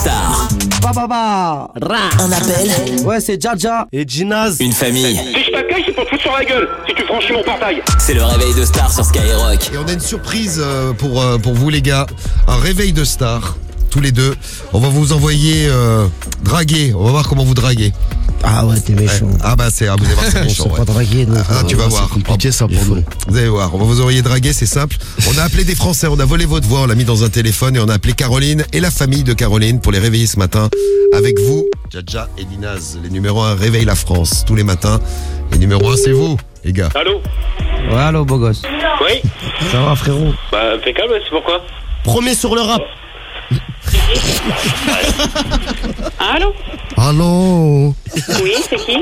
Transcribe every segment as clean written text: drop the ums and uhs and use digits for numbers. star. Bababa. Un appel. Ouais, c'est Djadja et Dinaz. Une famille. Si je t'accueille, c'est pour te foutre sur la gueule si tu franchis mon portail. C'est le réveil de star sur Skyrock. Et on a une surprise pour vous les gars. Un réveil de star. Tous les deux. On va vous envoyer draguer. On va voir comment vous draguez. Ah ouais, t'es méchant. Ouais. Ah bah c'est ah, vous allez voir, c'est méchant. On ouais. Pas draguer, donc, ah, tu vas voir. C'est compliqué ça pour nous. Vous allez voir. On va vous envoyer draguer, c'est simple. On a appelé des Français, on a volé votre voix, on l'a mis dans un téléphone et on a appelé Caroline et la famille de Caroline pour les réveiller ce matin avec vous. Djadja et Dinaz, les numéros 1 réveillent la France tous les matins. Les numéros 1 c'est vous, les gars. Allô. Ouais, allô beau gosse. Oui. Ça va frérot. Bah impeccable, c'est pourquoi. Premier sur le rap. Allô. Allô. Oui, c'est qui?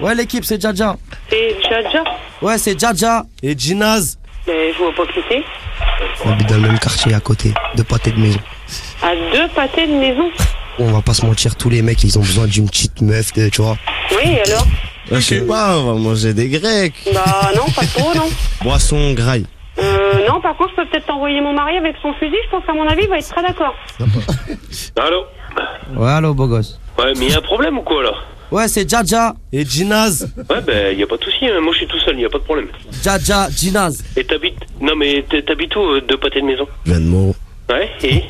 Ouais, l'équipe, c'est Djadja. C'est Djadja? Ouais, c'est Djadja et Dinaz. Mais je vois pas qui c'est. On habite dans le même quartier à côté, 2 pâtés de maison. À 2 pâtés de maison? On va pas se mentir, tous les mecs, ils ont besoin d'une petite meuf, tu vois. Oui, alors? Je sais pas, on va manger des grecs. Bah non, pas trop, non. Boisson, graille. Non, par contre, je peux peut-être t'envoyer mon mari avec son fusil. Je pense qu'à mon avis, il va être très d'accord. Allô? Ouais, allô, beau gosse. Ouais, mais il y a un problème ou quoi, là? Ouais, c'est Djadja et Dinaz. Ouais, ben, il y a pas de souci. Hein. Moi, je suis tout seul, il y a pas de problème. Djadja, Dinaz. Et t'habites... Non, mais t'habites où, 2 pâtés de maison? Je viens de Moreau. Ouais, et?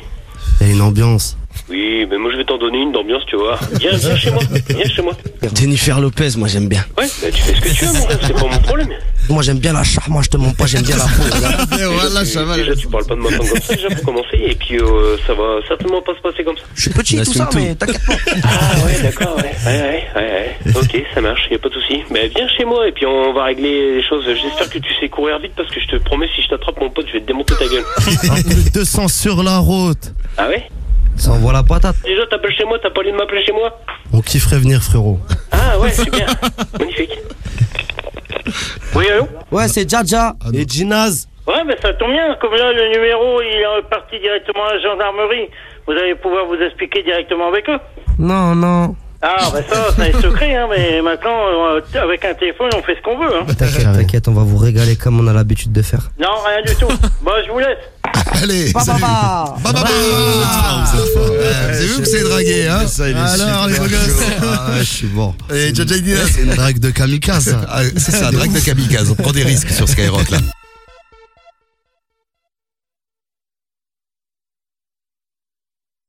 Il y a une ambiance. Oui, mais moi, je vais t'en donner une d'ambiance, tu vois. Viens chez moi, Jennifer Lopez, moi, j'aime bien. Ouais, ben, tu fais ce que tu veux, mon gars, c'est pas mon problème. Moi j'aime bien la charme, moi je te mens pas, j'aime bien la peau. Déjà tu parles pas de ma femme comme ça déjà pour commencer et puis ça va certainement pas se passer comme ça. Je suis petit tout ça tout. Mais t'inquiète pas. Ah ouais d'accord ouais. Ok ça marche, y a pas de souci. Mais viens chez moi et puis on va régler les choses. J'espère que tu sais courir vite parce que je te promets si je t'attrape mon pote je vais te démonter ta gueule. Un peu de 200 sur la route. Ah ouais. Ça envoie la patate. Déjà t'appelles chez moi, t'as pas envie de m'appeler chez moi. On kifferait venir frérot. Ah ouais super, magnifique. Oui, allô? Ouais, c'est Djadja et Dinaz. Ouais, mais ça tombe bien. Comme là, le numéro, il est parti directement à la gendarmerie. Vous allez pouvoir vous expliquer directement avec eux. Non. Ah, bah ça, c'est un secret, hein. Mais maintenant, avec un téléphone, on fait ce qu'on veut, hein. T'inquiète, on va vous régaler comme on a l'habitude de faire. Non, rien du tout. Bon, je vous laisse. Allez, Baba. Vous avez vu que c'est dragué, hein? Ça, il est alors, les beaux gosses. Ah, je suis bon. Et Djadja et Dinaz, c'est une drague de kamikaze. Ah, c'est ça, drague de kamikaze. On prend des risques sur Skyrock, là.